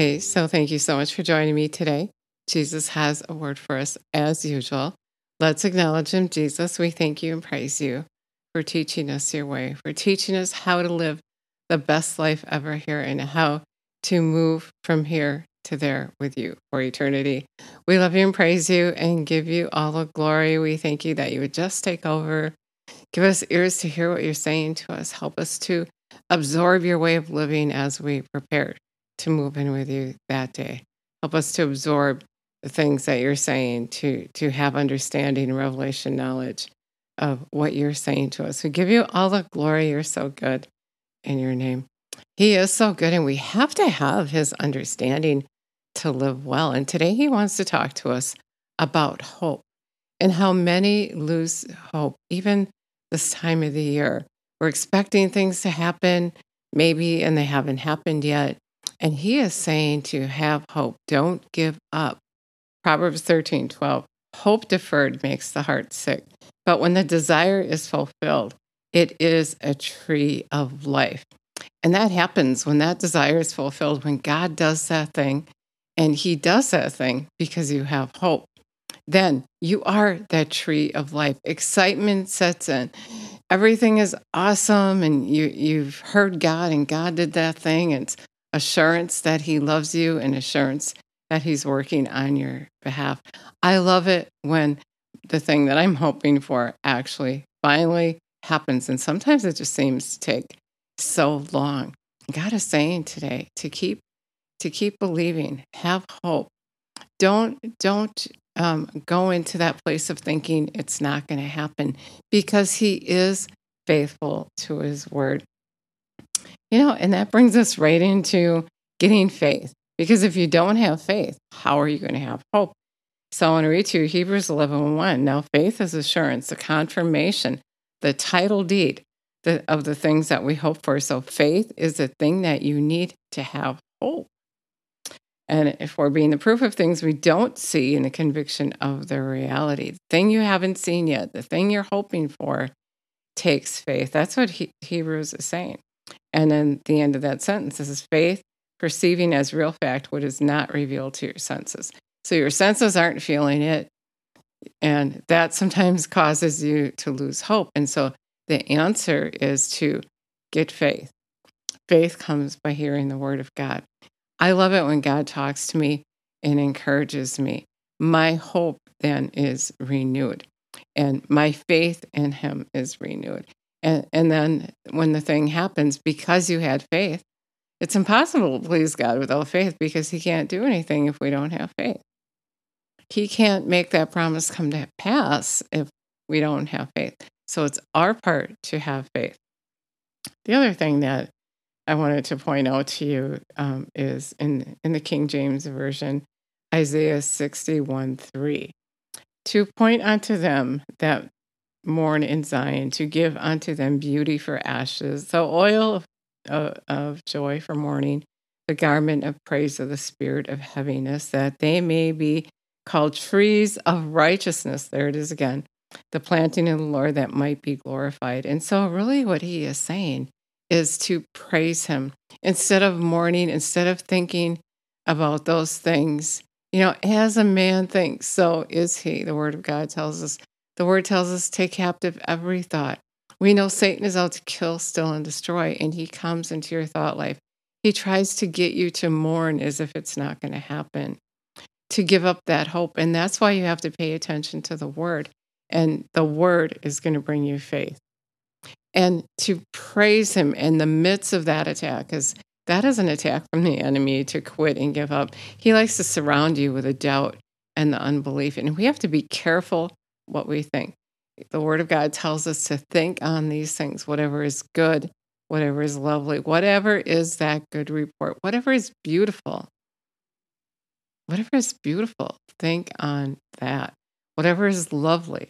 Hey, so thank you so much for joining me today. Jesus has a word for us as usual. Let's acknowledge him. Jesus, we thank you and praise you for teaching us your way, for teaching us how to live the best life ever here and how to move from here to there with you for eternity. We love you and praise you and give you all the glory. We thank you that you would just take over. Give us ears to hear what you're saying to us. Help us to absorb your way of living as we prepare to move in with you that day. Help us to absorb the things that you're saying, to have understanding and revelation knowledge of what you're saying to us. We give you all the glory. You're so good in your name. He is so good, and we have to have his understanding to live well. And today he wants to talk to us about hope and how many lose hope, even this time of the year. We're expecting things to happen, maybe, and they haven't happened yet. And he is saying to have hope. Don't give up. Proverbs 13:12, hope deferred makes the heart sick, but when the desire is fulfilled, it is a tree of life. And that happens when that desire is fulfilled, when God does that thing, and he does that thing because you have hope. Then you are that tree of life. Excitement sets in. Everything is awesome, and you've heard God, and God did that thing. It's assurance that he loves you and assurance that he's working on your behalf. I love it when the thing that I'm hoping for actually finally happens. And sometimes it just seems to take so long. God is saying today to keep believing, have hope. Don't go into that place of thinking it's not going to happen, because he is faithful to his word. And that brings us right into getting faith. Because if you don't have faith, how are you going to have hope? So I want to read to you Hebrews 11:1. Now faith is assurance, the confirmation, the title deed of the things that we hope for. So faith is the thing that you need to have hope. And if we're being the proof of things we don't see and the conviction of their reality, the thing you haven't seen yet, the thing you're hoping for takes faith. That's what Hebrews is saying. And then the end of that sentence is faith, perceiving as real fact what is not revealed to your senses. So your senses aren't feeling it, and that sometimes causes you to lose hope. And so the answer is to get faith. Faith comes by hearing the word of God. I love it when God talks to me and encourages me. My hope then is renewed, and my faith in him is renewed. And then when the thing happens, because you had faith, it's impossible to please God without faith, because he can't do anything if we don't have faith. He can't make that promise come to pass if we don't have faith. So it's our part to have faith. The other thing that I wanted to point out to you is in the King James Version, Isaiah 61:3, to point unto them that mourn in Zion, to give unto them beauty for ashes, the oil of joy for mourning, the garment of praise of the spirit of heaviness, that they may be called trees of righteousness. There it is again, the planting of the Lord, that might be glorified. And so really what he is saying is to praise him instead of mourning, instead of thinking about those things. As a man thinks, so is he. The word of God tells us, the word tells us, take captive every thought. We know Satan is out to kill, steal, and destroy, and he comes into your thought life. He tries to get you to mourn as if it's not going to happen, to give up that hope. And that's why you have to pay attention to the word, and the word is going to bring you faith. And to praise him in the midst of that attack, because that is an attack from the enemy to quit and give up. He likes to surround you with the doubt and the unbelief, and we have to be careful what we think. The word of God tells us to think on these things, whatever is good, whatever is lovely, whatever is that good report, whatever is beautiful, think on that, whatever is lovely.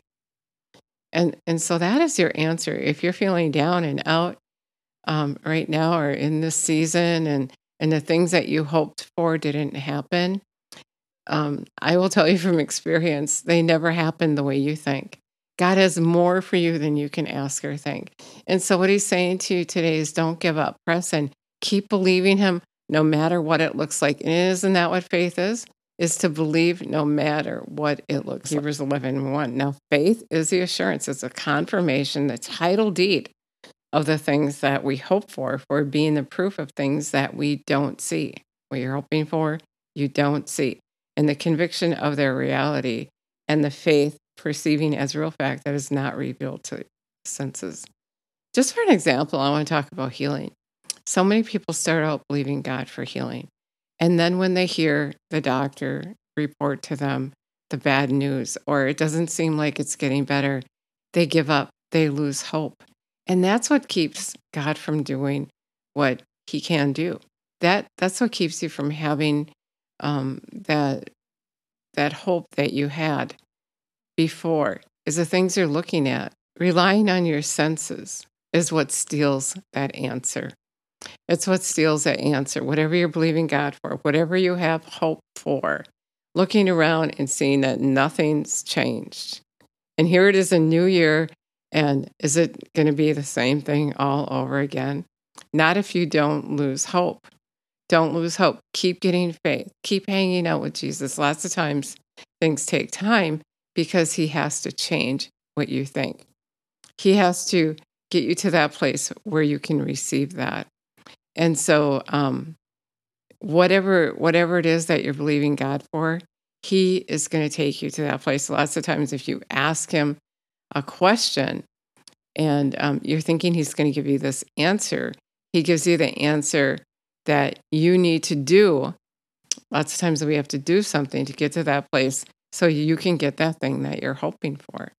And so that is your answer. If you're feeling down and out right now, or in this season, and the things that you hoped for didn't happen, I will tell you from experience, they never happen the way you think. God has more for you than you can ask or think. And so what he's saying to you today is don't give up. Press in. Keep believing him no matter what it looks like. And isn't that what faith is to believe no matter what it looks like. Hebrews 11:1. Now, faith is the assurance. It's a confirmation, the title deed of the things that we hope for being the proof of things that we don't see. What you're hoping for, you don't see. And the conviction of their reality and the faith perceiving as real fact that is not revealed to senses. Just for an example, I want to talk about healing. So many people start out believing God for healing. And then when they hear the doctor report to them the bad news, or it doesn't seem like it's getting better, they give up, they lose hope. And that's what keeps God from doing what he can do. That's what keeps you from having that hope that you had before, is the things you're looking at. Relying on your senses is what steals that answer. It's what steals that answer. Whatever you're believing God for, whatever you have hope for, looking around and seeing that nothing's changed. And here it is, a new year, and is it going to be the same thing all over again? Not if you don't lose hope. Don't lose hope. Keep getting faith. Keep hanging out with Jesus. Lots of times things take time because he has to change what you think. He has to get you to that place where you can receive that. And so whatever it is that you're believing God for, he is going to take you to that place. Lots of times if you ask him a question and you're thinking he's going to give you this answer, he gives you the answer that you need to do. Lots of times we have to do something to get to that place so you can get that thing that you're hoping for.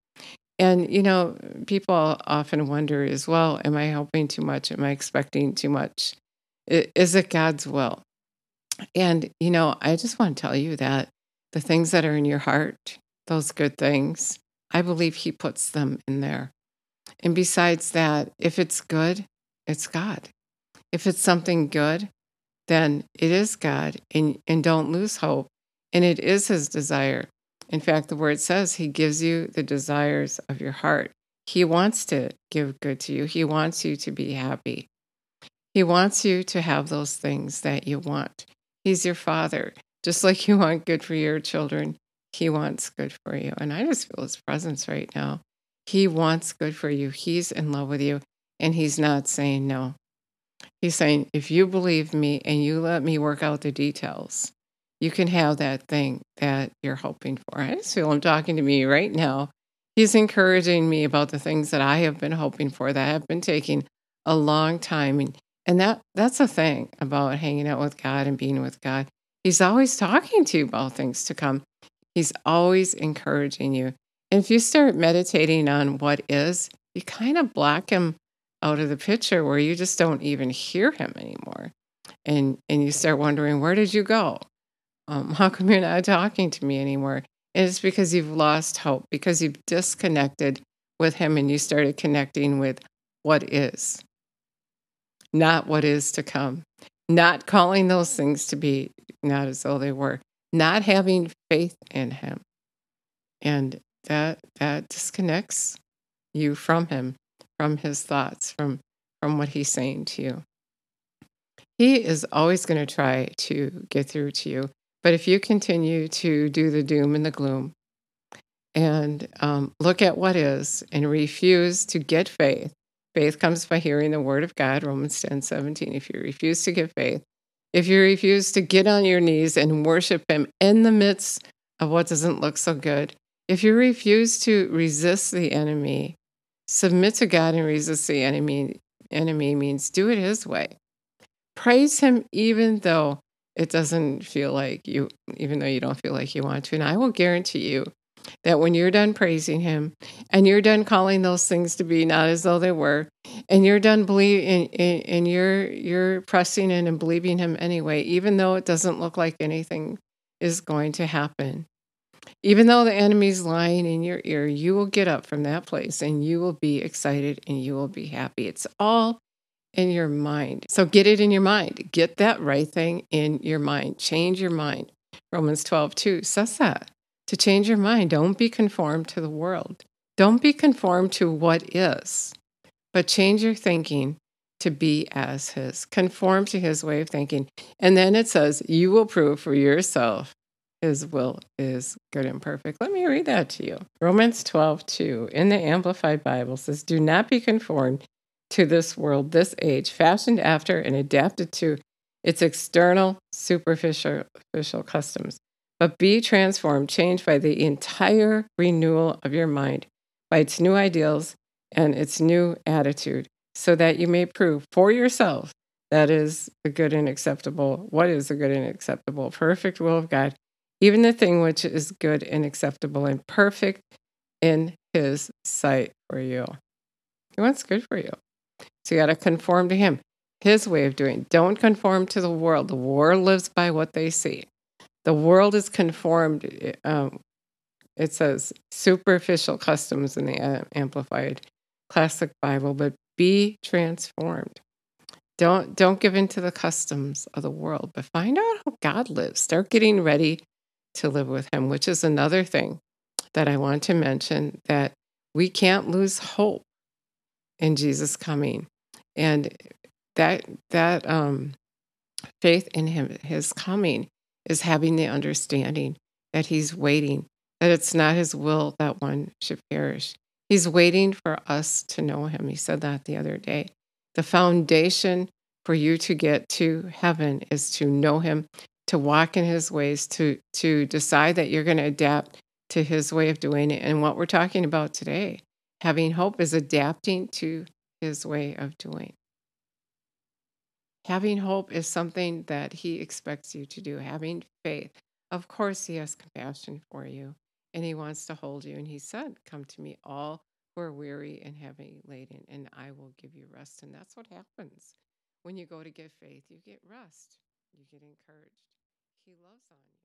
And, you know, people often wonder as well, am I hoping too much? Am I expecting too much? Is it God's will? And, you know, I just want to tell you that the things that are in your heart, those good things, I believe he puts them in there. And besides that, if it's good, it's God. If it's something good, then it is God, and don't lose hope. And it is his desire. In fact, the word says he gives you the desires of your heart. He wants to give good to you. He wants you to be happy. He wants you to have those things that you want. He's your father. Just like you want good for your children, he wants good for you. And I just feel his presence right now. He wants good for you. He's in love with you, and he's not saying no. He's saying, if you believe me and you let me work out the details, you can have that thing that you're hoping for. I just feel him talking to me right now. He's encouraging me about the things that I have been hoping for, that have been taking a long time. And that's the thing about hanging out with God and being with God. He's always talking to you about things to come. He's always encouraging you. And if you start meditating on what is, you kind of block him out of the picture where you just don't even hear him anymore. And you start wondering, where did you go? How come you're not talking to me anymore? And it's because you've lost hope, because you've disconnected with him and you started connecting with what is, not what is to come, not calling those things to be not as though they were, not having faith in him. And that disconnects you from him, from his thoughts, from what he's saying to you. He is always going to try to get through to you. But if you continue to do the doom and the gloom and look at what is and refuse to get faith, faith comes by hearing the word of God, Romans 10:17. If you refuse to get faith, if you refuse to get on your knees and worship him in the midst of what doesn't look so good, if you refuse to resist the enemy, submit to God and resist the enemy means do it his way. Praise him even though it doesn't feel like you, even though you don't feel like you want to. And I will guarantee you that when you're done praising him and you're done calling those things to be not as though they were, and you're done believing and you're pressing in and believing him anyway, even though it doesn't look like anything is going to happen, even though the enemy's lying in your ear, you will get up from that place and you will be excited and you will be happy. It's all in your mind. So get it in your mind. Get that right thing in your mind. Change your mind. Romans 12:2 says that. To change your mind, don't be conformed to the world. Don't be conformed to what is, but change your thinking to be as his, conform to his way of thinking. And then it says, you will prove for yourself his will is good and perfect. Let me read that to you. Romans 12:2 in the Amplified Bible says, do not be conformed to this world, this age, fashioned after and adapted to its external, superficial customs, but be transformed, changed by the entire renewal of your mind, by its new ideals and its new attitude, so that you may prove for yourself that is the good and acceptable, what is the good and acceptable, perfect will of God, even the thing which is good and acceptable and perfect in his sight for you. He wants good for you. So you got to conform to him, his way of doing. Don't conform to the world. The world lives by what they see. The world is conformed, it says, superficial customs in the Amplified Classic Bible, but be transformed. Don't give in to the customs of the world, but find out how God lives. Start getting ready to live with him, which is another thing that I want to mention, that we can't lose hope in Jesus coming. And that faith in him, his coming, is having the understanding that he's waiting, that it's not his will that one should perish. He's waiting for us to know him. He said that the other day. The foundation for you to get to heaven is to know him, to walk in his ways, to decide that you're going to adapt to his way of doing it. And what we're talking about today, having hope, is adapting to his way of doing. Having hope is something that he expects you to do. Having faith. Of course, he has compassion for you. And he wants to hold you. And he said, come to me, all who are weary and heavy laden, and I will give you rest. And that's what happens. When you go to get faith, you get rest. You get encouraged. He loves on you.